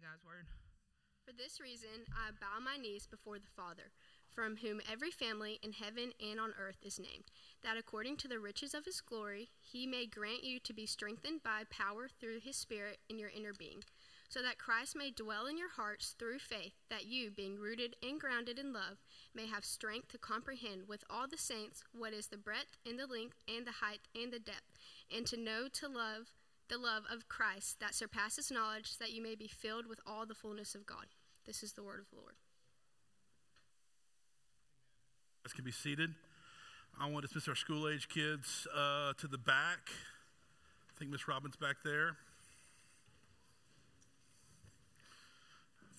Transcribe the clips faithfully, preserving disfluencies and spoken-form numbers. to God's word. For this reason, I bow my knees before the Father, from whom every family in heaven and on earth is named, that according to the riches of his glory, he may grant you to be strengthened by power through his Spirit in your inner being, so that Christ may dwell in your hearts through faith, that you, being rooted and grounded in love, may have strength to comprehend with all the saints what is the breadth and the length and the height and the depth, and to know to love the love of Christ that surpasses knowledge, that you may be filled with all the fullness of God. This is the word of the Lord. You guys can be seated. I want to dismiss our school-age kids uh, to the back. I think Miss Robin's back there.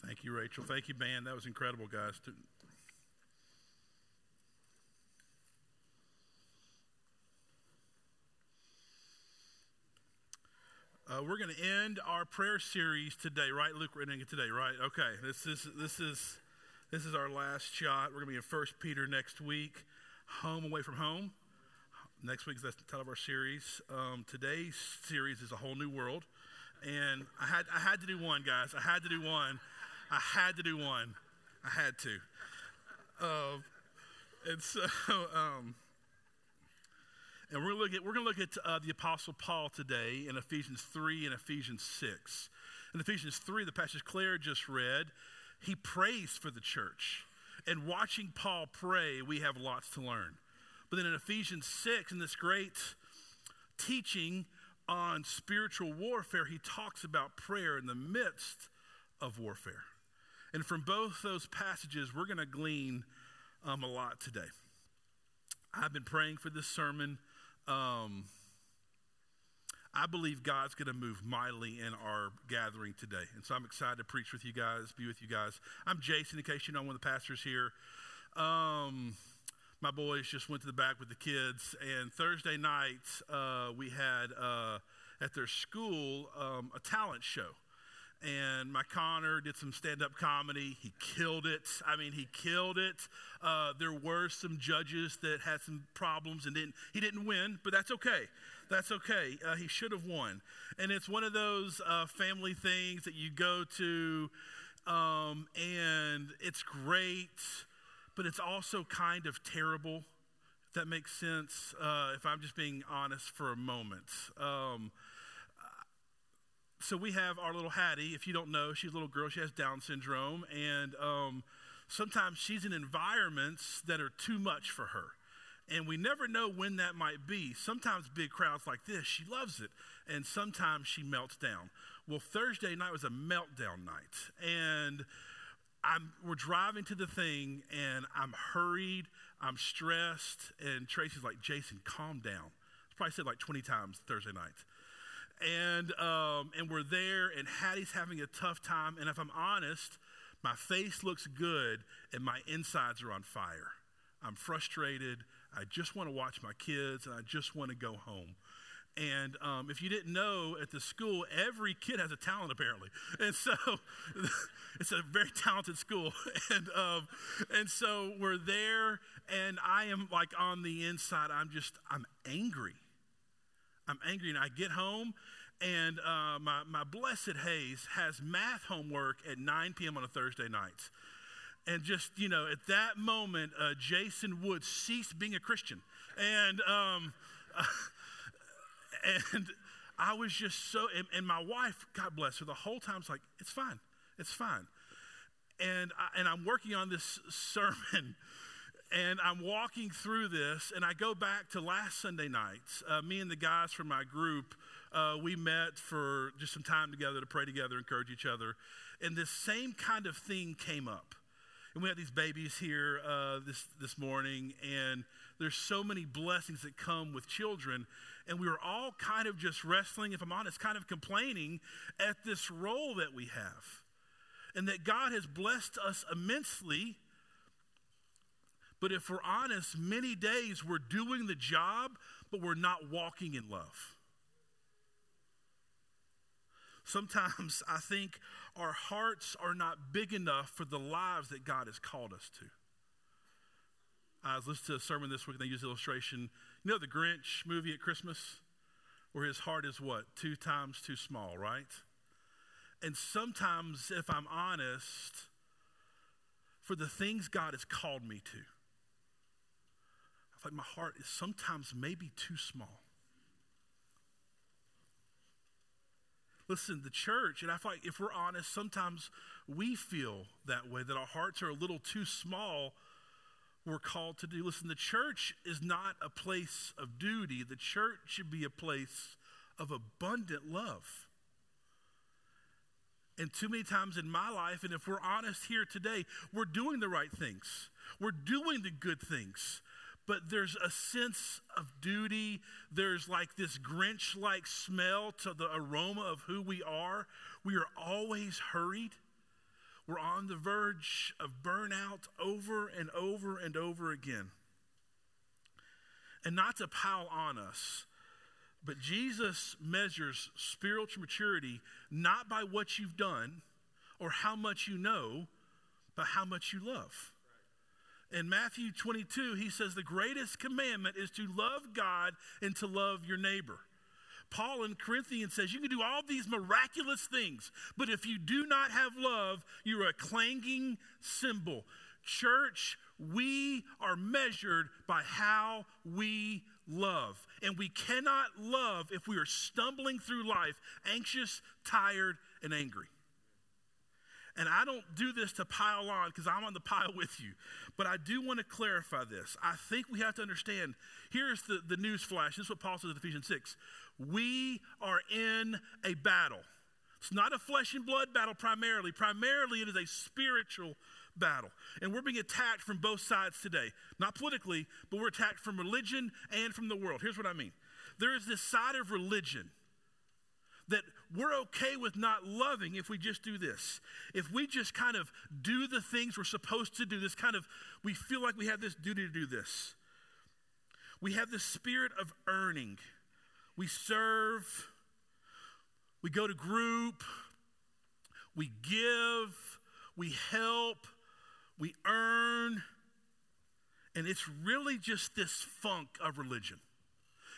Thank you, Rachel. Thank you, band. That was incredible, guys. Uh, we're going to end our prayer series today, right, Luke? We're ending it today, right? Okay. This is this is this is our last shot. We're going to be in First Peter next week. Home away from home. Next week, that's the title of our series. Um, today's series is A Whole New World, and I had I had to do one, guys. I had to do one. I had to do one. I had to. Um, and so, um, and we're looking at, we're going to look at uh, the Apostle Paul today in Ephesians three and Ephesians six. In Ephesians three, the passage Claire just read, he prays for the church. And watching Paul pray, we have lots to learn. But then in Ephesians six, in this great teaching on spiritual warfare, he talks about prayer in the midst of warfare. And from both those passages, we're going to glean um, a lot today. I've been praying for this sermon. Um, I believe God's going to move mightily in our gathering today. And so I'm excited to preach with you guys, be with you guys. I'm Jason, in case you know, I'm one of the pastors here. Um, my boys just went to the back with the kids. And Thursday night, uh, we had uh, at their school um, a talent show. And my Connor did some stand-up comedy. He killed it. I mean, he killed it. Uh, there were some judges that had some problems and didn't. He didn't win, but that's okay. That's okay. Uh, he should have won. And it's one of those uh, family things that you go to, um, and it's great, but it's also kind of terrible, if that makes sense, uh, if I'm just being honest for a moment. Um So we have our little Hattie. If you don't know, she's a little girl. She has Down syndrome. And um, sometimes she's in environments that are too much for her. And we never know when that might be. Sometimes big crowds like this, she loves it. And sometimes she melts down. Well, Thursday night was a meltdown night. And I'm, we're driving to the thing, and I'm hurried. I'm stressed. And Tracy's like, Jason, calm down. She probably said like twenty times Thursday night. And um, and we're there, and Hattie's having a tough time. And if I'm honest, my face looks good, and my insides are on fire. I'm frustrated. I just want to watch my kids, and I just want to go home. And um, if you didn't know, at the school, every kid has a talent, apparently. And so it's a very talented school. And um, and so we're there, and I am, like, on the inside, I'm just, I'm angry. I'm angry, and I get home, and uh, my, my blessed Hayes has math homework at nine p.m. on a Thursday night. And just, you know, at that moment, uh, Jason Wood ceased being a Christian. And um, uh, and I was just so, and, and my wife, God bless her, the whole time is like, it's fine, it's fine. And I, and I'm working on this sermon. And I'm walking through this, and I go back to last Sunday night. Uh, me and the guys from my group, uh, we met for just some time together to pray together, encourage each other. And this same kind of thing came up. And we had these babies here uh, this, this morning, and there's so many blessings that come with children. And we were all kind of just wrestling, if I'm honest, kind of complaining at this role that we have. And that God has blessed us immensely. But if we're honest, many days we're doing the job, but we're not walking in love. Sometimes I think our hearts are not big enough for the lives that God has called us to. I was listening to a sermon this week, and they used the illustration. You know the Grinch movie at Christmas? Where his heart is what? Two times too small, right? And sometimes, if I'm honest, for the things God has called me to, I feel like my heart is sometimes maybe too small. Listen, the church, and I feel like if we're honest, sometimes we feel that way, that our hearts are a little too small. We're called to do. Listen, the church is not a place of duty. The church should be a place of abundant love. And too many times in my life, and if we're honest here today, we're doing the right things. We're doing the good things. But there's a sense of duty. There's like this Grinch-like smell to the aroma of who we are. We are always hurried. We're on the verge of burnout over and over and over again. And not to pile on us, but Jesus measures spiritual maturity not by what you've done or how much you know, but how much you love. In Matthew twenty-two, he says the greatest commandment is to love God and to love your neighbor. Paul in Corinthians says you can do all these miraculous things, but if you do not have love, you're a clanging cymbal. Church, we are measured by how we love. And we cannot love if we are stumbling through life anxious, tired, and angry. And I don't do this to pile on because I'm on the pile with you. But I do want to clarify this. I think we have to understand. Here's the, the news flash. This is what Paul says in Ephesians six. We are in a battle. It's not a flesh and blood battle primarily. Primarily, it is a spiritual battle. And we're being attacked from both sides today. Not politically, but we're attacked from religion and from the world. Here's what I mean. There is this side of religion that we're okay with not loving if we just do this. If we just kind of do the things we're supposed to do, this kind of, we feel like we have this duty to do this. We have this spirit of earning. We serve, we go to group, we give, we help, we earn, and it's really just this funk of religion.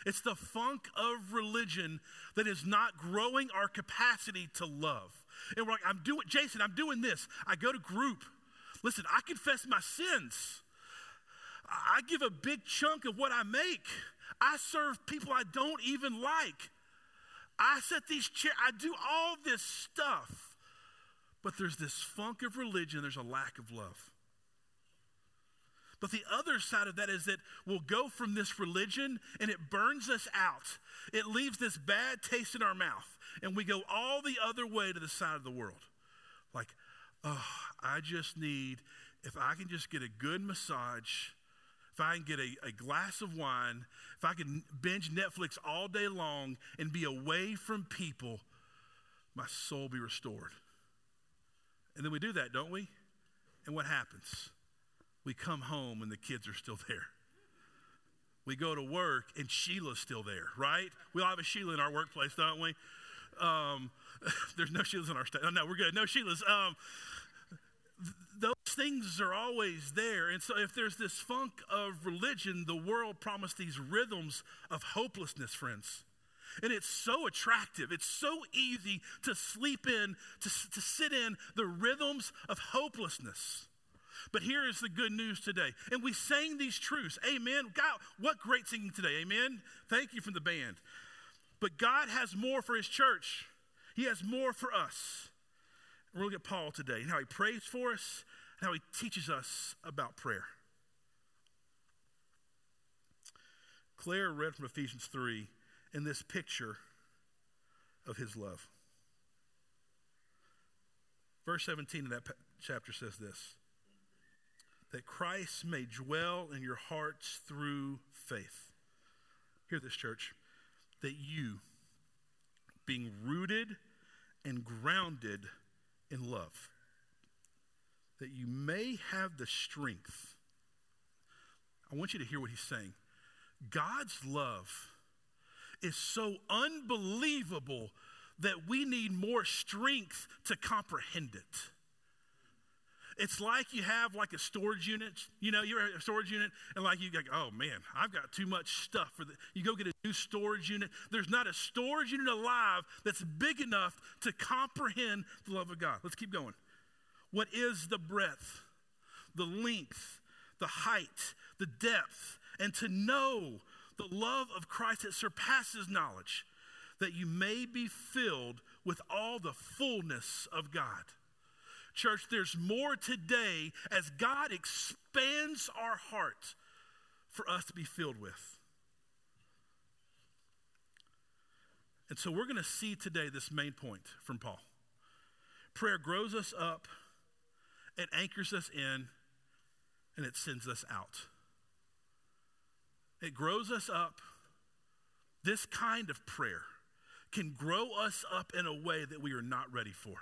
It's the funk of religion that is not growing our capacity to love. And we're like, I'm doing, Jason, I'm doing this. I go to group. Listen, I confess my sins. I give a big chunk of what I make. I serve people I don't even like. I set these chairs. I do all this stuff. But there's this funk of religion. There's a lack of love. But the other side of that is that we'll go from this religion and it burns us out. It leaves this bad taste in our mouth. And we go all the other way to the side of the world. Like, oh, I just need, if I can just get a good massage, if I can get a, a glass of wine, if I can binge Netflix all day long and be away from people, my soul be restored. And then we do that, don't we? And what happens? We come home and the kids are still there. We go to work and Sheila's still there, right? We all have a Sheila in our workplace, don't we? Um, there's no Sheila's in our state. Oh, no, we're good. No Sheila's. Um, th- those things are always there. And so if there's this funk of religion, the world promised these rhythms of hopelessness, friends. And it's so attractive. It's so easy to sleep in, to, to sit in the rhythms of hopelessness. But here is the good news today. And we sang these truths. Amen. God, what great singing today. Amen. Thank you from the band. But God has more for his church. He has more for us. We're looking at Paul today and how he prays for us and how he teaches us about prayer. Claire read from Ephesians three in this picture of his love. Verse seventeen of that chapter says this. That Christ may dwell in your hearts through faith. Hear this, church. That you, being rooted and grounded in love, that you may have the strength. I want you to hear what he's saying. God's love is so unbelievable that we need more strength to comprehend it. It's like you have like a storage unit. You know, you're at a storage unit, and like you go, oh, man, I've got too much stuff. For the, you go get a new storage unit. There's not a storage unit alive that's big enough to comprehend the love of God. Let's keep going. What is the breadth, the length, the height, the depth, and to know the love of Christ that surpasses knowledge, that you may be filled with all the fullness of God. Church, there's more today as God expands our heart for us to be filled with. And so we're going to see today this main point from Paul. Prayer grows us up, it anchors us in, and it sends us out. It grows us up. This kind of prayer can grow us up in a way that we are not ready for.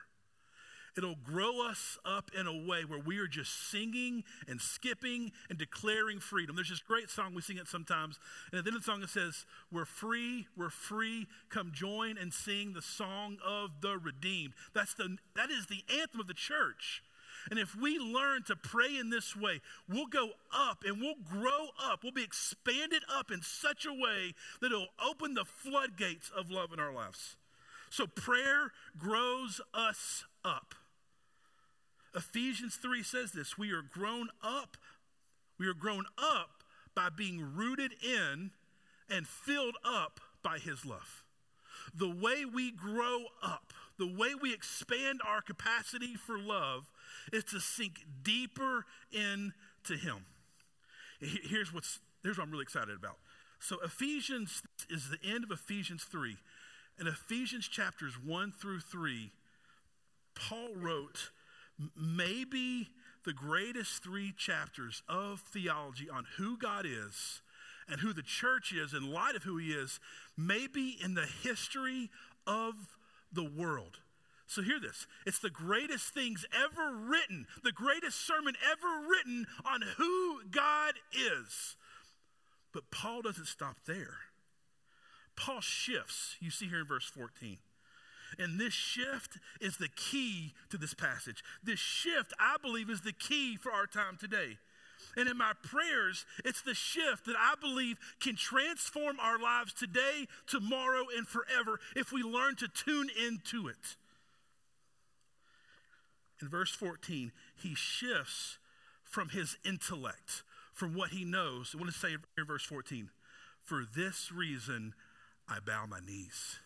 It'll grow us up in a way where we are just singing and skipping and declaring freedom. There's this great song, we sing it sometimes. And at the end of the song it says, we're free, we're free, come join and sing the song of the redeemed. That's the, that is the anthem of the church. And if we learn to pray in this way, we'll go up and we'll grow up. We'll be expanded up in such a way that it'll open the floodgates of love in our lives. So prayer grows us up. Ephesians three says this, we are grown up, we are grown up by being rooted in and filled up by his love. The way we grow up, the way we expand our capacity for love is to sink deeper into him. Here's what's, here's what I'm really excited about. So Ephesians is the end of Ephesians three. In Ephesians chapters one through three, Paul wrote maybe the greatest three chapters of theology on who God is and who the church is in light of who he is, maybe in the history of the world. So hear this. It's the greatest things ever written, the greatest sermon ever written on who God is. But Paul doesn't stop there. Paul shifts. You see here in verse fourteen. And this shift is the key to this passage. This shift, I believe, is the key for our time today. And in my prayers, it's the shift that I believe can transform our lives today, tomorrow, and forever if we learn to tune into it. In verse fourteen, he shifts from his intellect, from what he knows. I want to say in verse fourteen, for this reason I bow my knees.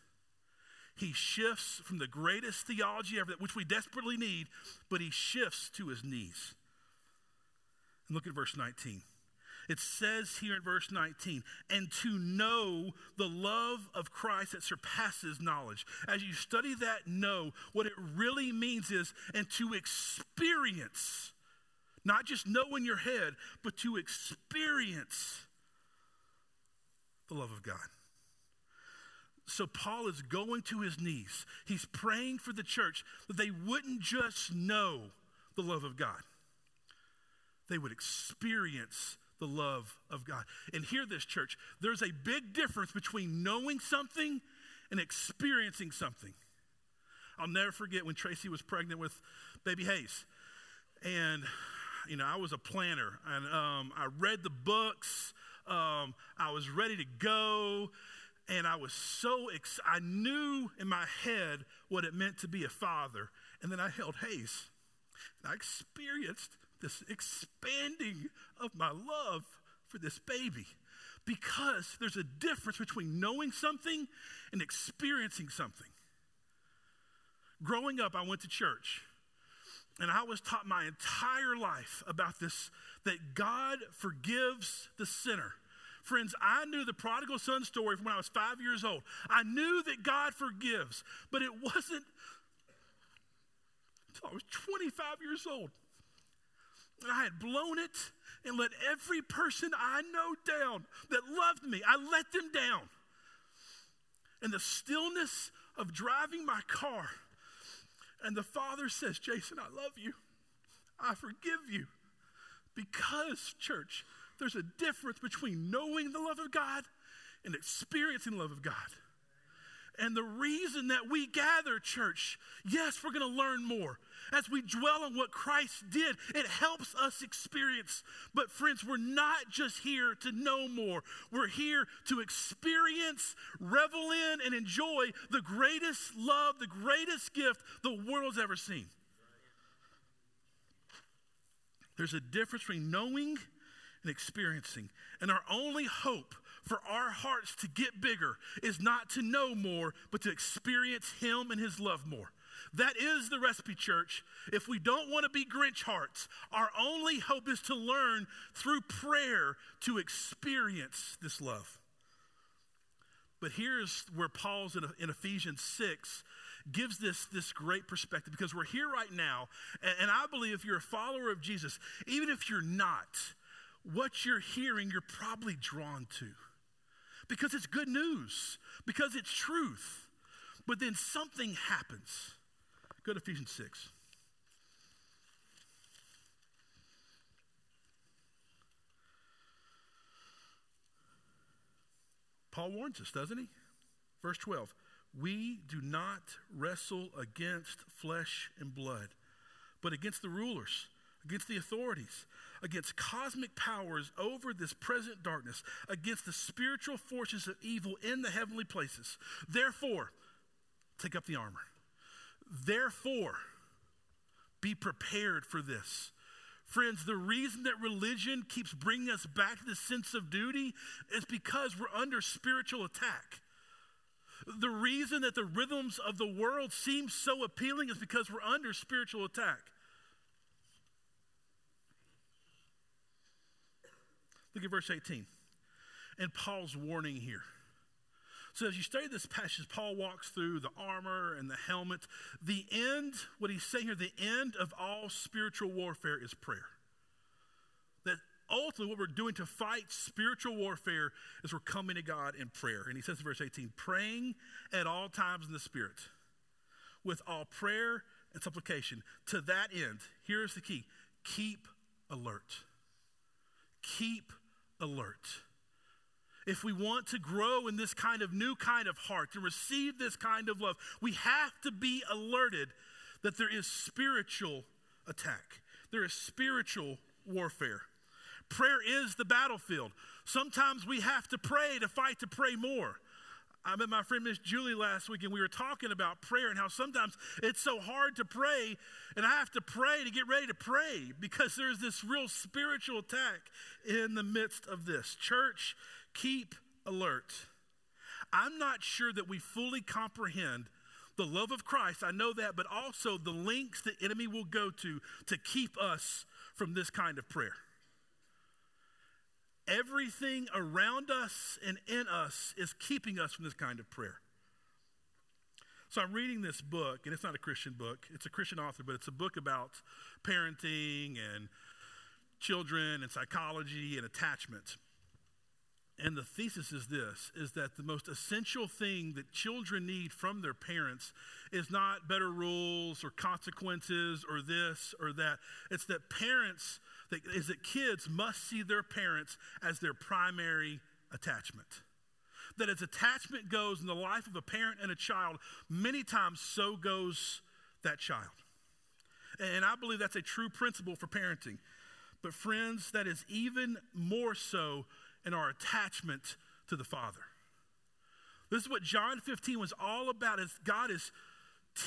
He shifts from the greatest theology ever, which we desperately need, but he shifts to his knees. And look at verse nineteen. It says here in verse nineteen, and to know the love of Christ that surpasses knowledge. As you study that, know what it really means is, and to experience, not just know in your head, but to experience the love of God. So Paul is going to his knees. He's praying for the church that they wouldn't just know the love of God. They would experience the love of God. And hear this, church. There's a big difference between knowing something and experiencing something. I'll never forget when Tracy was pregnant with baby Hayes. And, you know, I was a planner. And um, I read the books. Um, I was ready to go. And I was so ex- I knew in my head what it meant to be a father. And then I held Hayes. And I experienced this expanding of my love for this baby. Because there's a difference between knowing something and experiencing something. Growing up, I went to church. And I was taught my entire life about this, that God forgives the sinner. Friends, I knew the prodigal son story from when I was five years old. I knew that God forgives, but it wasn't until I was twenty-five years old. And I had blown it and let every person I know down that loved me, I let them down. In the stillness of driving my car, and the father says, Jason, I love you. I forgive you. Because, church, there's a difference between knowing the love of God and experiencing the love of God. And the reason that we gather, church, yes, we're going to learn more. As we dwell on what Christ did, it helps us experience. But friends, we're not just here to know more. We're here to experience, revel in, and enjoy the greatest love, the greatest gift the world's ever seen. There's a difference between knowing and experiencing. And our only hope for our hearts to get bigger is not to know more, but to experience Him and His love more. That is the recipe, church. If we don't want to be Grinch hearts, our only hope is to learn through prayer to experience this love. But here's where Paul's in, in Ephesians six gives this, this great perspective, because we're here right now, and, and I believe if you're a follower of Jesus, even if you're not, what you're hearing, you're probably drawn to. Because it's good news, because it's truth. But then something happens. Go to Ephesians six. Paul warns us, doesn't he? Verse twelve, we do not wrestle against flesh and blood, but against the rulers, against the authorities, against cosmic powers over this present darkness, against the spiritual forces of evil in the heavenly places. Therefore, take up the armor. Therefore, be prepared for this. Friends, the reason that religion keeps bringing us back to the sense of duty is because we're under spiritual attack. The reason that the rhythms of the world seem so appealing is because we're under spiritual attack. Look at verse eighteen and Paul's warning here. So as you study this passage, Paul walks through the armor and the helmet. The end, what he's saying here, the end of all spiritual warfare is prayer. That ultimately what we're doing to fight spiritual warfare is we're coming to God in prayer. And he says in verse eighteen, praying at all times in the Spirit with all prayer and supplication. To that end, here's the key, keep alert. Keep alert. If we want to grow in this kind of new kind of heart and receive this kind of love, we have to be alerted that there is spiritual attack. There is spiritual warfare. Prayer is the battlefield. Sometimes we have to pray to fight to pray more. I met my friend Miss Julie last week, and we were talking about prayer and how sometimes it's so hard to pray, and I have to pray to get ready to pray because there's this real spiritual attack in the midst of this. Church, keep alert. I'm not sure that we fully comprehend the love of Christ. I know that, but also the lengths the enemy will go to to keep us from this kind of prayer. Everything around us and in us is keeping us from this kind of prayer. So I'm reading this book, and it's not a Christian book. It's a Christian author, but it's a book about parenting and children and psychology and attachment. And the thesis is this, is that the most essential thing that children need from their parents is not better rules or consequences or this or that. It's that parents... is that kids must see their parents as their primary attachment. That as attachment goes in the life of a parent and a child, many times so goes that child. And I believe that's a true principle for parenting. But friends, that is even more so in our attachment to the Father. This is what John fifteen was all about, is God is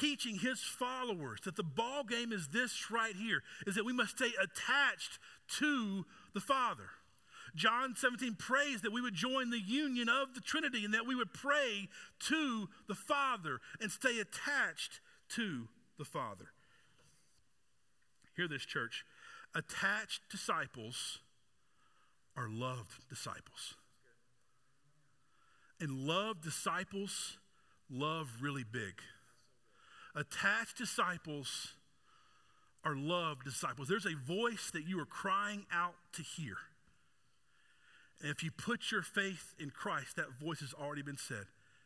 teaching his followers that the ball game is this right here, is that we must stay attached to the Father. John seventeen prays that we would join the union of the Trinity and that we would pray to the Father and stay attached to the Father. Hear this, church. Attached disciples are loved disciples. And loved disciples love really big. Attached disciples are loved disciples. There's a voice that you are crying out to hear. And if you put your faith in Christ, that voice has already been said.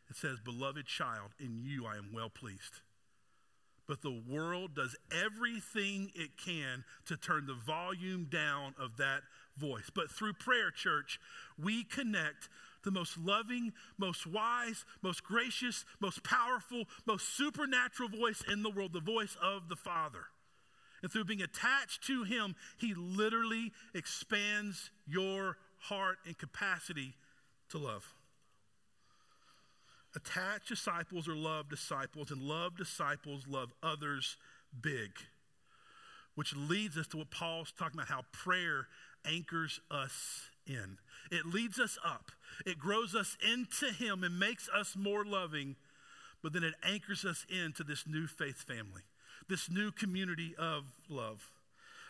It says, beloved child, in you I am well pleased. But the world does everything it can to turn the volume down of that voice. But through prayer, church, we connect the most loving, most wise, most gracious, most powerful, most supernatural voice in the world, the voice of the Father. And through being attached to him, he literally expands your heart and capacity to love. Attached disciples are love disciples, and love disciples love others big, which leads us to what Paul's talking about, how prayer anchors us in. It leads us up. It grows us into him and makes us more loving, but then it anchors us into this new faith family, this new community of love.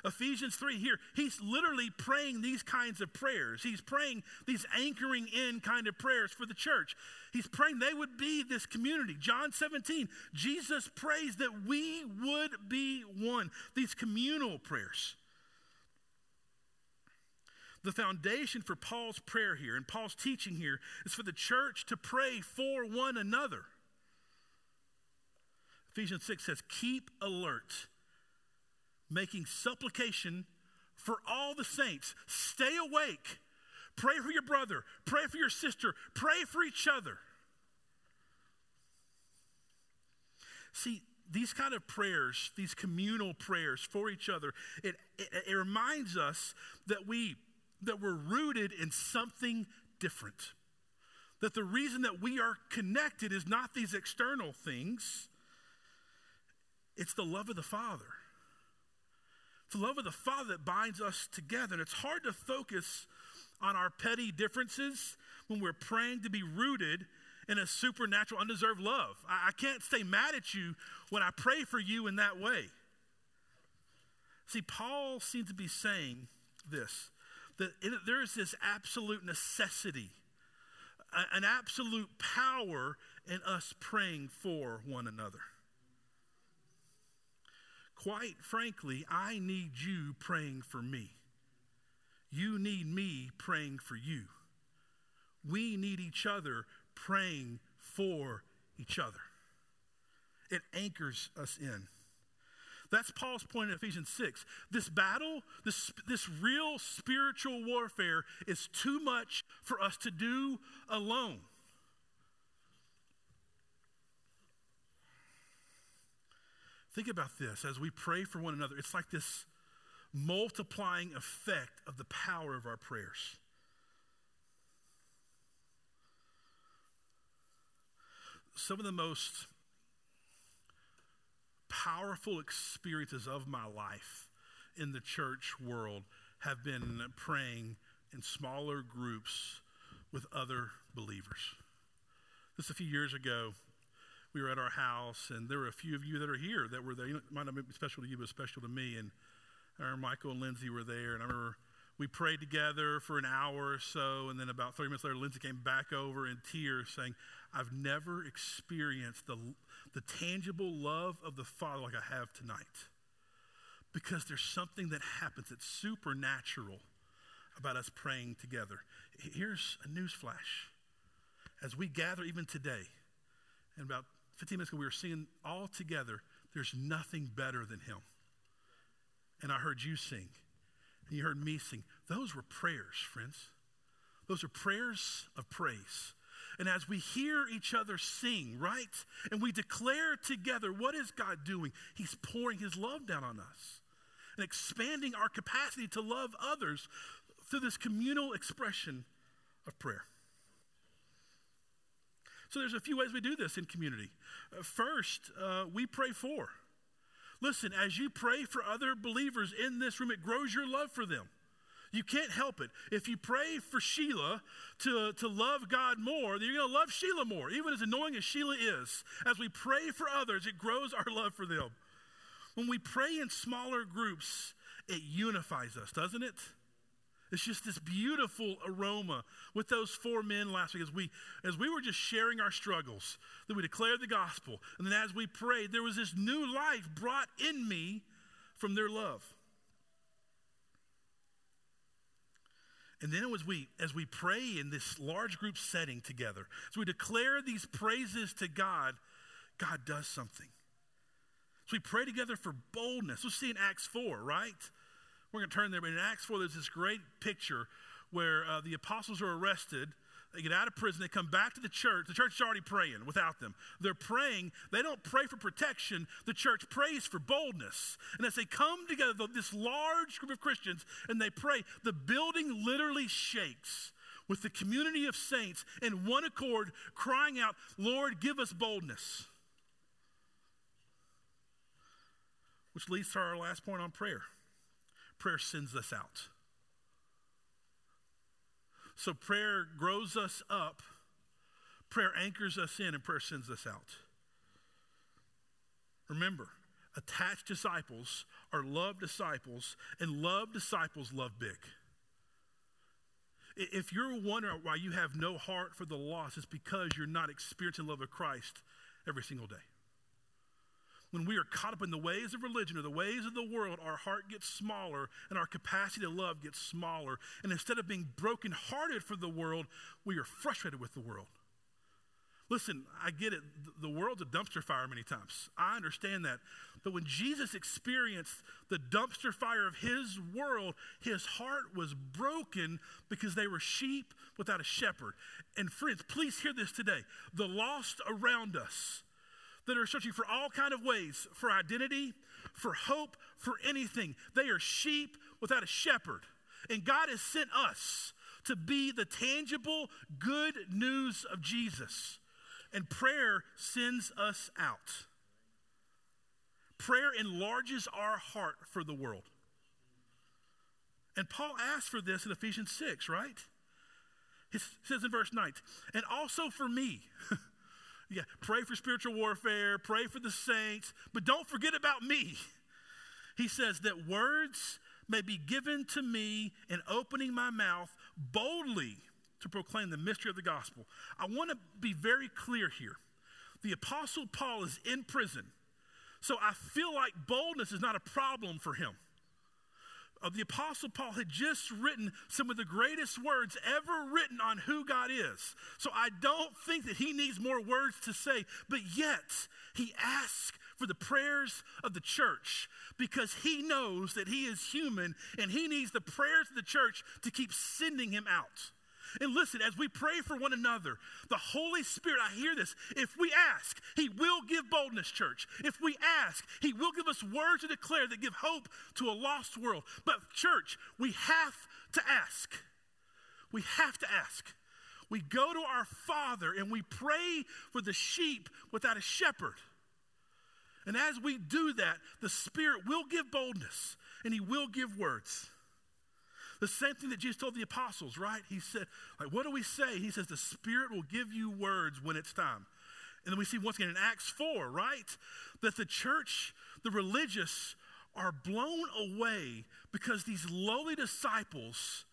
Ephesians three here, he's literally praying these kinds of prayers. He's praying these anchoring in kind of prayers for the church. He's praying they would be this community. John seventeen, Jesus prays that we would be one. These communal prayers. The foundation for Paul's prayer here and Paul's teaching here is for the church to pray for one another. Ephesians six says, keep alert, making supplication for all the saints. Stay awake. Pray for your brother. Pray for your sister. Pray for each other. See, these kind of prayers, these communal prayers for each other, it, it, it reminds us that, we, that we're rooted in something different. That the reason that we are connected is not these external things. It's the love of the Father. It's the love of the Father that binds us together. And it's hard to focus on our petty differences when we're praying to be rooted in a supernatural, undeserved love. I, I can't stay mad at you when I pray for you in that way. See, Paul seems to be saying this, that it, there is this absolute necessity, a, an absolute power in us praying for one another. Quite frankly, I need you praying for me. You need me praying for you. We need each other praying for each other. It anchors us in. That's Paul's point in Ephesians six. This battle, this, this real spiritual warfare is too much for us to do alone. Think about this. As we pray for one another, it's like this multiplying effect of the power of our prayers. Some of the most powerful experiences of my life in the church world have been praying in smaller groups with other believers. Just a few years ago, we were at our house, and there were a few of you that are here that were there. You know, it might not be special to you, but special to me. And I remember Michael and Lindsay were there, and I remember we prayed together for an hour or so, and then about three minutes later, Lindsay came back over in tears saying, I've never experienced the, the tangible love of the Father like I have tonight, because there's something that happens that's supernatural about us praying together. Here's a news flash. As we gather even today, and about fifteen minutes ago, we were singing all together, there's nothing better than him. And I heard you sing, and you heard me sing. Those were prayers, friends. Those are prayers of praise. And as we hear each other sing, right? And we declare together, what is God doing? He's pouring his love down on us and expanding our capacity to love others through this communal expression of prayer. So there's a few ways we do this in community. First, uh, we pray for. Listen, as you pray for other believers in this room, it grows your love for them. You can't help it. If you pray for Sheila to, to love God more, then you're going to love Sheila more. Even as annoying as Sheila is, as we pray for others, it grows our love for them. When we pray in smaller groups, it unifies us, doesn't it? It's just this beautiful aroma with those four men last week as we as we were just sharing our struggles, that we declared the gospel. And then as we prayed, there was this new life brought in me from their love. And then it was we, as we pray in this large group setting together, as we declare these praises to God, God does something. So we pray together for boldness. Let's see in Acts four, right? We're going to turn there, but in Acts four, there's this great picture where uh, the apostles are arrested. They get out of prison. They come back to the church. The church is already praying without them. They're praying. They don't pray for protection. The church prays for boldness. And as they come together, this large group of Christians, and they pray, the building literally shakes with the community of saints in one accord, crying out, Lord, give us boldness. Which leads to our last point on prayer. Prayer sends us out. So prayer grows us up, prayer anchors us in, and prayer sends us out. Remember, attached disciples are loved disciples, and loved disciples love big. If you're wondering why you have no heart for the lost, it's because you're not experiencing the love of Christ every single day. When we are caught up in the ways of religion or the ways of the world, our heart gets smaller and our capacity to love gets smaller. And instead of being brokenhearted for the world, we are frustrated with the world. Listen, I get it. The world's a dumpster fire many times. I understand that. But when Jesus experienced the dumpster fire of his world, his heart was broken because they were sheep without a shepherd. And friends, please hear this today. The lost around us that are searching for all kinds of ways, for identity, for hope, for anything. They are sheep without a shepherd. And God has sent us to be the tangible good news of Jesus. And prayer sends us out. Prayer enlarges our heart for the world. And Paul asked for this in Ephesians six, right? He says in verse nine, and also for me. Yeah, pray for spiritual warfare, pray for the saints, but don't forget about me. He says that words may be given to me in opening my mouth boldly to proclaim the mystery of the gospel. I want to be very clear here. The Apostle Paul is in prison, so I feel like boldness is not a problem for him. Uh, the Apostle Paul had just written some of the greatest words ever written on who God is. So I don't think that he needs more words to say, but yet he asks for the prayers of the church because he knows that he is human and he needs the prayers of the church to keep sending him out. And listen, as we pray for one another, the Holy Spirit, I hear this, if we ask, he will give boldness, church. If we ask, he will give us words to declare that give hope to a lost world. But church, we have to ask. We have to ask. We go to our Father and we pray for the sheep without a shepherd. And as we do that, the Spirit will give boldness and he will give words. The same thing that Jesus told the apostles, right? He said, like, what do we say? He says, the Spirit will give you words when it's time. And then we see once again in Acts four, right? That the church, the religious, are blown away because these lowly disciples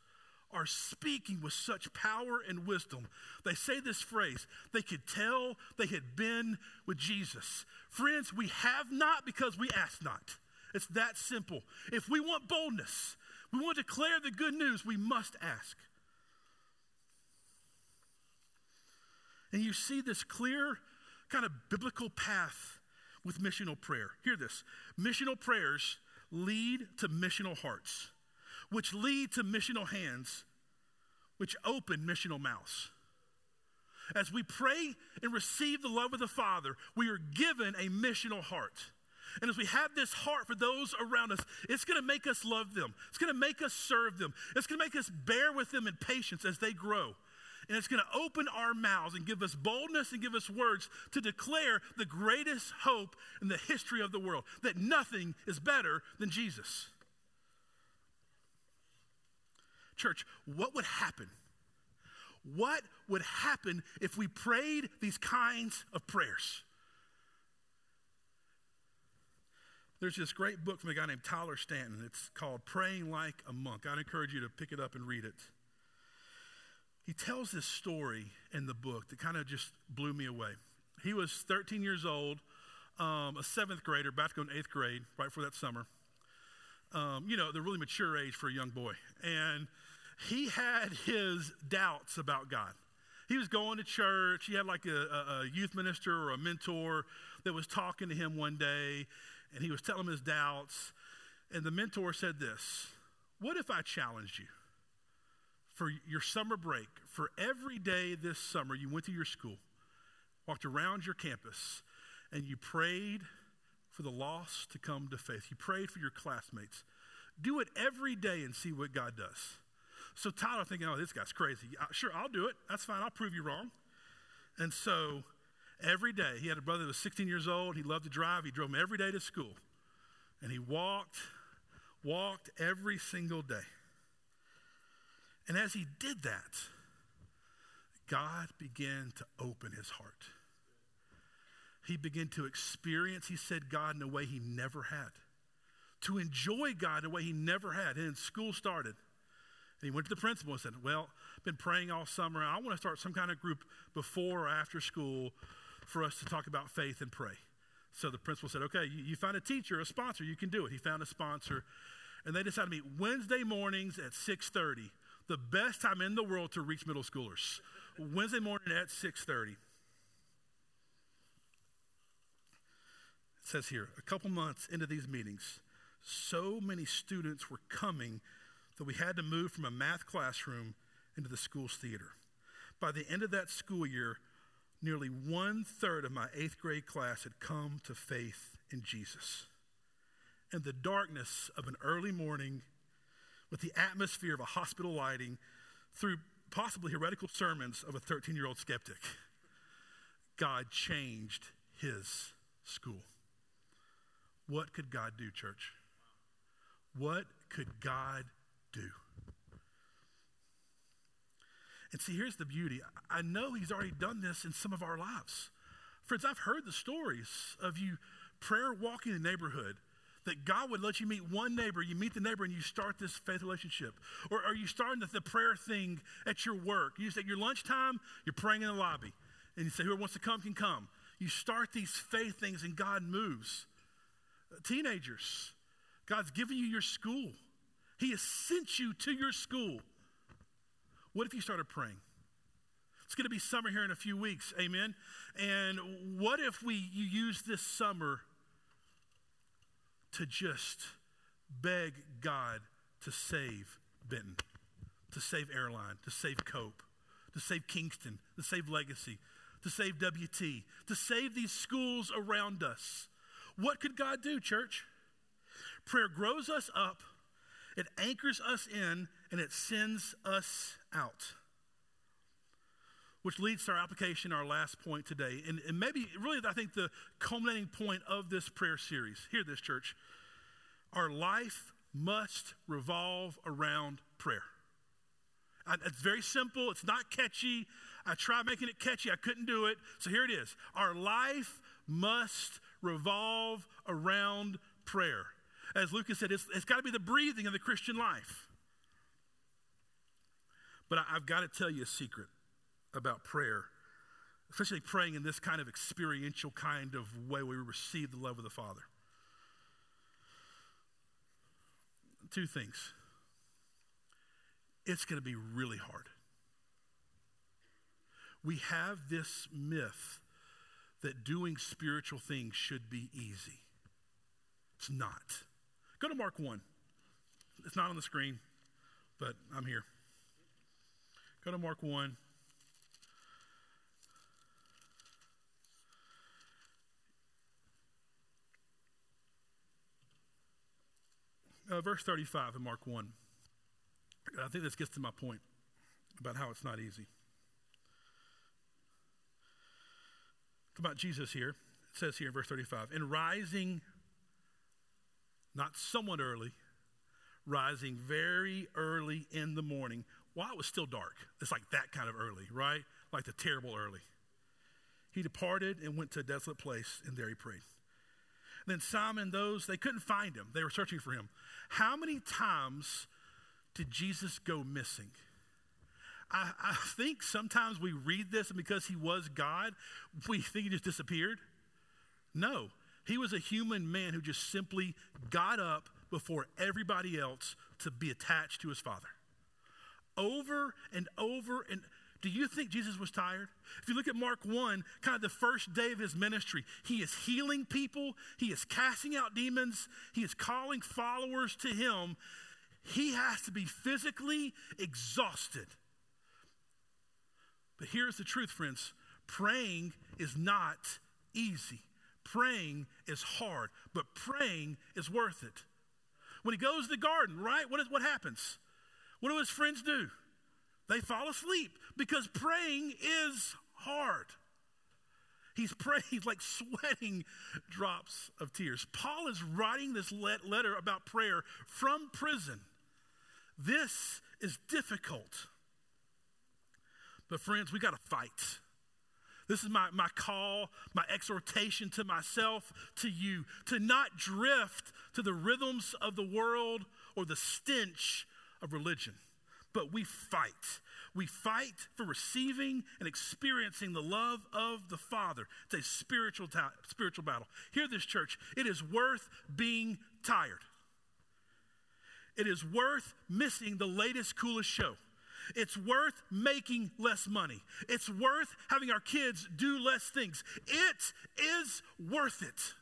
are speaking with such power and wisdom. They say this phrase, they could tell they had been with Jesus. Friends, we have not because we ask not. It's that simple. If we want boldness, we want to declare the good news, we must ask. And you see this clear kind of biblical path with missional prayer. Hear this. Missional prayers lead to missional hearts, which lead to missional hands, which open missional mouths. As we pray and receive the love of the Father, we are given a missional heart. And as we have this heart for those around us, it's going to make us love them. It's going to make us serve them. It's going to make us bear with them in patience as they grow. And it's going to open our mouths and give us boldness and give us words to declare the greatest hope in the history of the world, that nothing is better than Jesus. Church, what would happen? What would happen if we prayed these kinds of prayers? There's this great book from a guy named Tyler Stanton. It's called Praying Like a Monk. I'd encourage you to pick it up and read it. He tells this story in the book that kind of just blew me away. He was thirteen years old, um, a seventh grader, about to go in eighth grade, right before that summer. Um, you know, the really mature age for a young boy. And he had his doubts about God. He was going to church. He had like a, a, a youth minister or a mentor that was talking to him one day. And he was telling him his doubts. And the mentor said this, what if I challenged you? for your summer break, for every day this summer you went to your school, walked around your campus, and you prayed for the lost to come to faith. You prayed for your classmates. Do it every day and see what God does. So Tyler thinking, oh, this guy's crazy. Sure, I'll do it. That's fine. I'll prove you wrong. And so every day, he had a brother that was sixteen years old. He loved to drive. He drove him every day to school. And he walked, walked every single day. And as he did that, God began to open his heart. He began to experience, he said, God in a way he never had. To enjoy God in a way he never had. And school started. And he went to the principal and said, well, I've been praying all summer. I want to start some kind of group before or after school for us to talk about faith and pray. So the principal said, okay, you, you found a teacher, a sponsor, you can do it. He found a sponsor. And they decided to meet Wednesday mornings at six thirty. The best time in the world to reach middle schoolers. Wednesday morning at six thirty. It says here, a couple months into these meetings, so many students were coming that we had to move from a math classroom into the school's theater. By the end of that school year, nearly one-third of my eighth grade class had come to faith in Jesus. In the darkness of an early morning, with the atmosphere of a hospital lighting, through possibly heretical sermons of a thirteen-year-old skeptic, God changed his school. What could God do, church? What could God do? And see, here's the beauty. I know he's already done this in some of our lives. Friends, I've heard the stories of you prayer walking in the neighborhood, that God would let you meet one neighbor, you meet the neighbor, and you start this faith relationship. Or are you starting the, the prayer thing at your work? You just at your lunchtime, you're praying in the lobby. And you say, whoever wants to come can come. You start these faith things and God moves. Teenagers, God's given you your school. He has sent you to your school. What if you started praying? It's going to be summer here in a few weeks, amen? And what if we you use this summer to just beg God to save Benton, to save Airline, to save Cope, to save Kingston, to save Legacy, to save W T, to save these schools around us? What could God do, church? Prayer grows us up, it anchors us in, and it sends us out. Which leads to our application, our last point today. And, and maybe, really, I think the culminating point of this prayer series. Hear this, church. Our life must revolve around prayer. I, it's very simple. It's not catchy. I tried making it catchy. I couldn't do it. So here it is. Our life must revolve around prayer. As Lucas said, it's, it's got to be the breathing of the Christian life. But I, I've got to tell you a secret about prayer, especially praying in this kind of experiential kind of way where we receive the love of the Father. Two things. It's going to be really hard. We have this myth that doing spiritual things should be easy. It's not. Go to Mark one. It's not on the screen, but I'm here. Go to Mark one. Uh, verse thirty-five in Mark one. I think this gets to my point about how it's not easy. It's about Jesus here. It says here in verse thirty-five, in rising, not somewhat early, rising very early in the morning, while it was still dark. It's like that kind of early, right? Like the terrible early. He departed and went to a desolate place, and there he prayed. Then Simon, those, they couldn't find him. They were searching for him. How many times did Jesus go missing? I, I think sometimes we read this, and because he was God, we think he just disappeared. No, he was a human man who just simply got up before everybody else to be attached to his Father. Over and over and do you think Jesus was tired? If you look at Mark one, kind of the first day of his ministry, he is healing people. He is casting out demons. He is calling followers to him. He has to be physically exhausted. But here's the truth, friends. Praying is not easy. Praying is hard, but praying is worth it. When he goes to the garden, right, what, is, what happens? What do his friends do? They fall asleep because praying is hard. He's praying, he's like sweating drops of tears. Paul is writing this letter about prayer from prison. This is difficult. But friends, we got to fight. This is my, my call, my exhortation to myself, to you, to not drift to the rhythms of the world or the stench of religion. But we fight. We fight for receiving and experiencing the love of the Father. It's a spiritual t- spiritual battle. Hear this, church. It is worth being tired. It is worth missing the latest, coolest show. It's worth making less money. It's worth having our kids do less things. It is worth it.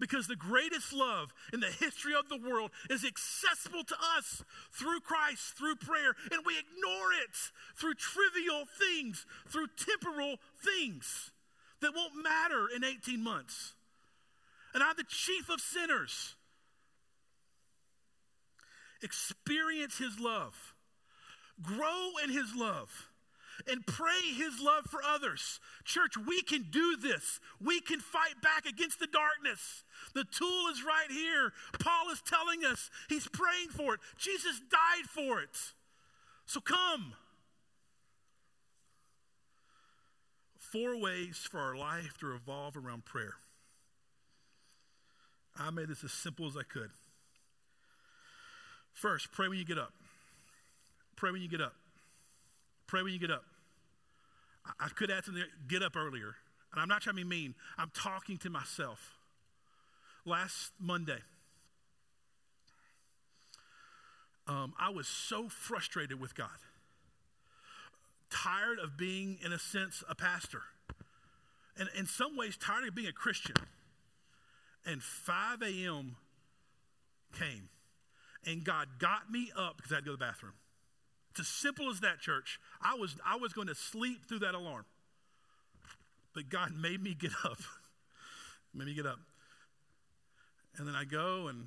Because the greatest love in the history of the world is accessible to us through Christ, through prayer, and we ignore it through trivial things, through temporal things that won't matter in eighteen months. And I'm the chief of sinners. Experience his love. Grow in his love and pray his love for others. Church, we can do this. We can fight back against the darkness. The tool is right here. Paul is telling us he's praying for it. Jesus died for it. So come. Four ways for our life to revolve around prayer. I made this as simple as I could. First, pray when you get up. Pray when you get up. Pray when you get up. I, I could add something, get up earlier. And I'm not trying to be mean. I'm talking to myself. Last Monday, um, I was so frustrated with God. Tired of being, in a sense, a pastor. And in some ways, tired of being a Christian. And five a.m. came. And God got me up because I had to go to the bathroom. It's as simple as that, church. I was I was going to sleep through that alarm. But God made me get up. made me get up. And then I go and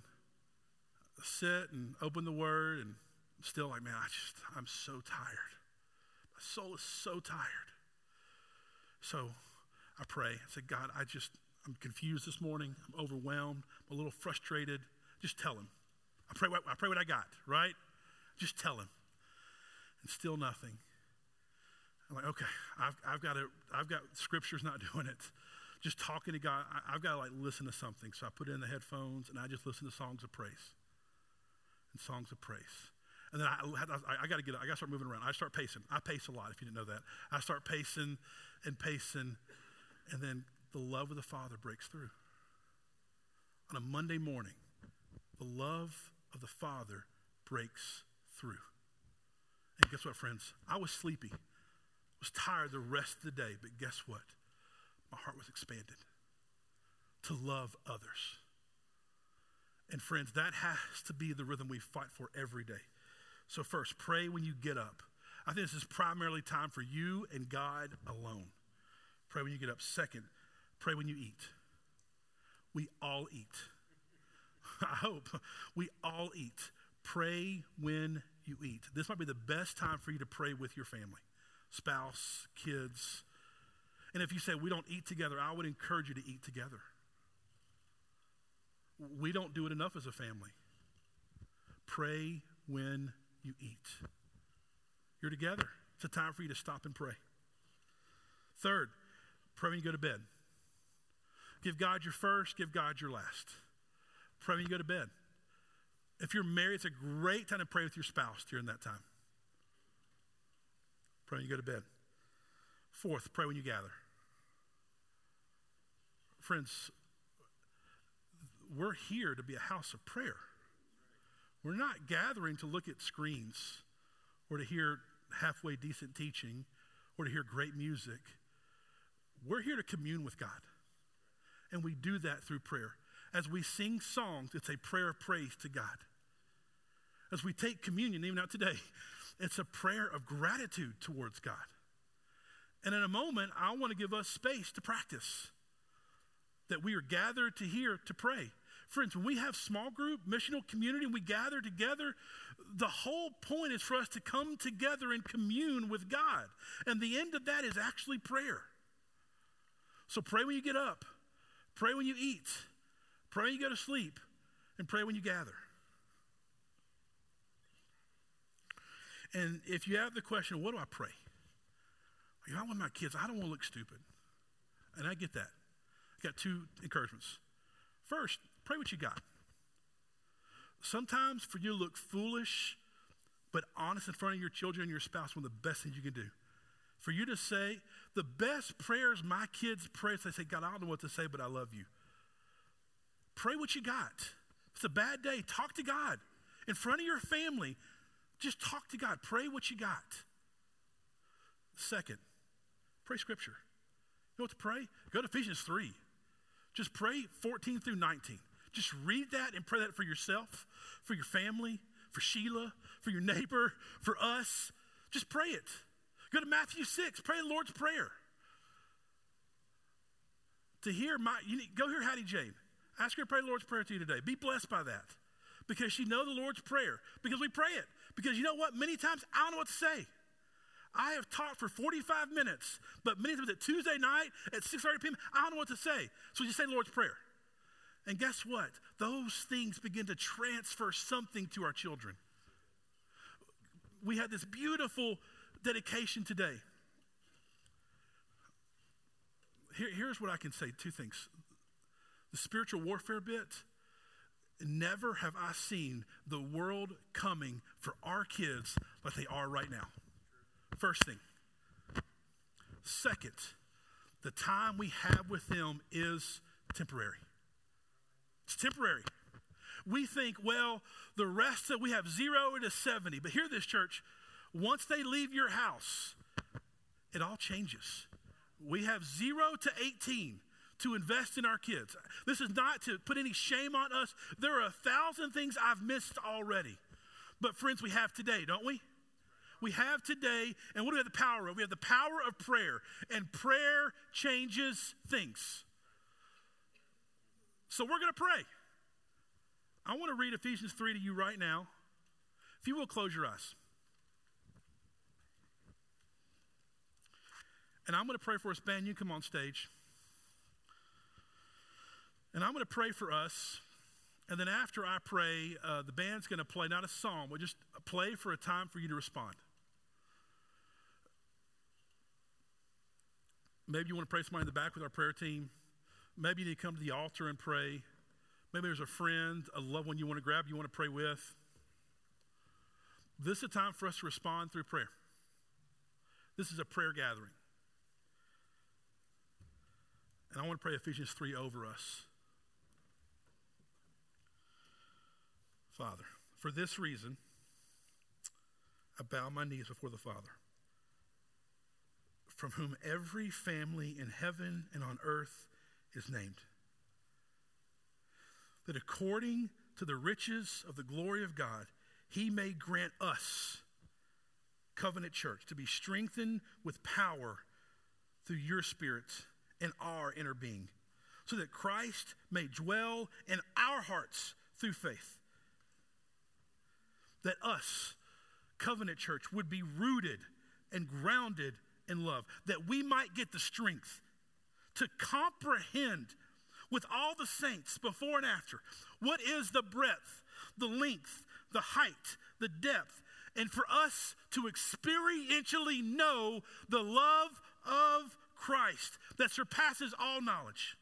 sit and open the Word and I'm still like, man, I just, I'm so tired. My soul is so tired. So I pray. I say, God, I just, I'm confused this morning. I'm overwhelmed. I'm a little frustrated. Just tell him. I pray what, I pray what I got, right? Just tell him. And still nothing. I'm like, okay, I've, I've got to, I've got, scripture's not doing it. Just talking to God, I, I've got to like listen to something. So I put in the headphones and I just listen to songs of praise. And songs of praise. And then I, I, I got to get up, I got to start moving around. I start pacing. I pace a lot if you didn't know that. I start pacing and pacing. And then the love of the Father breaks through. On a Monday morning, the love of the Father breaks through. And guess what, friends? I was sleepy. I was tired the rest of the day, but guess what? My heart was expanded to love others. And friends, that has to be the rhythm we fight for every day. So first, pray when you get up. I think this is primarily time for you and God alone. Pray when you get up. Second, pray when you eat. We all eat. I hope we all eat. Pray when you eat. This might be the best time for you to pray with your family, spouse, kids. And if you say, we don't eat together, I would encourage you to eat together. We don't do it enough as a family. Pray when you eat. You're together. It's a time for you to stop and pray. Third, pray when you go to bed. Give God your first, give God your last. Pray when you go to bed. If you're married, it's a great time to pray with your spouse during that time. Pray when you go to bed. Fourth, pray when you gather. Friends, we're here to be a house of prayer. We're not gathering to look at screens or to hear halfway decent teaching or to hear great music. We're here to commune with God, and we do that through prayer. As we sing songs, it's a prayer of praise to God. as we take communion, even out today, it's a prayer of gratitude towards God. And in a moment, I want to give us space to practice that we are gathered to hear, to pray. Friends, when we have small group, missional community, and we gather together, the whole point is for us to come together and commune with God. And the end of that is actually prayer. So pray when you get up, pray when you eat, pray when you go to sleep, and pray when you gather. And if you have the question, what do I pray? You know, I want my kids, I don't want to look stupid. And I get that. I got two encouragements. First, pray what you got. Sometimes for you to look foolish, but honest in front of your children and your spouse, one of the best things you can do. For you to say, the best prayers my kids pray, they say, God, I don't know what to say, but I love you. Pray what you got. If it's a bad day, talk to God. In front of your family, just talk to God. Pray what you got. Second, pray Scripture. You know what to pray? Go to Ephesians three. Just pray fourteen through nineteen. Just read that and pray that for yourself, for your family, for Sheila, for your neighbor, for us. Just pray it. Go to Matthew six. Pray the Lord's Prayer. To hear my, you need, go hear Hattie Jane. Ask her to pray the Lord's Prayer to you today. Be blessed by that because she knows the Lord's Prayer, because we pray it. Because you know what? Many times I don't know what to say. I have taught for forty-five minutes, but many times at Tuesday night at six thirty p.m., I don't know what to say. So you say the Lord's Prayer. And guess what? Those things begin to transfer something to our children. We had this beautiful dedication today. Here, here's what I can say, two things. The spiritual warfare bit, never have I seen the world coming for our kids like they are right now. First thing. Second, the time we have with them is temporary. It's temporary. We think, well, the rest of, we have zero to seventy. But hear this, church. Once they leave your house, it all changes. We have zero to eighteen to invest in our kids. This is not to put any shame on us. There are a thousand things I've missed already. But friends, we have today, don't we? We have today, and what do we have the power of? We have the power of prayer, and prayer changes things. So we're going to pray. I want to read Ephesians three to you right now. If you will, close your eyes. And I'm going to pray for us. Ben, you come on stage. And I'm going to pray for us. And then after I pray, uh, the band's going to play, not a song, but just play for a time for you to respond. Maybe you want to pray somebody in the back with our prayer team. Maybe you need to come to the altar and pray. Maybe there's a friend, a loved one you want to grab, you want to pray with. This is a time for us to respond through prayer. This is a prayer gathering. And I want to pray Ephesians three over us. Father, for this reason, I bow my knees before the Father, from whom every family in heaven and on earth is named, that according to the riches of the glory of God, he may grant us, Covenant Church, to be strengthened with power through your Spirit and our inner being, so that Christ may dwell in our hearts through faith. That us, Covenant Church, would be rooted and grounded in love, that we might get the strength to comprehend with all the saints before and after what is the breadth, the length, the height, the depth, and for us to experientially know the love of Christ that surpasses all knowledge,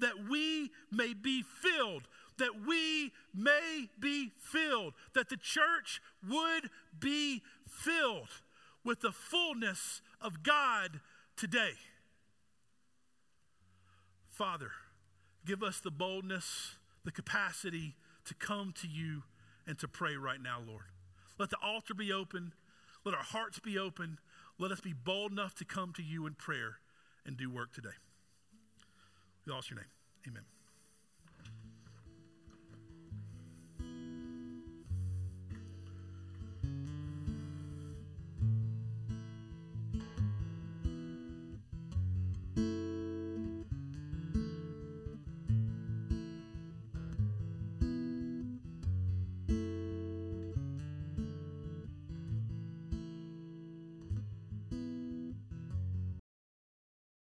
that we may be filled that we may be filled, that the church would be filled with the fullness of God today. Father, give us the boldness, the capacity to come to you and to pray right now, Lord. Let the altar be open. Let our hearts be open. Let us be bold enough to come to you in prayer and do work today. We ask your name. Amen.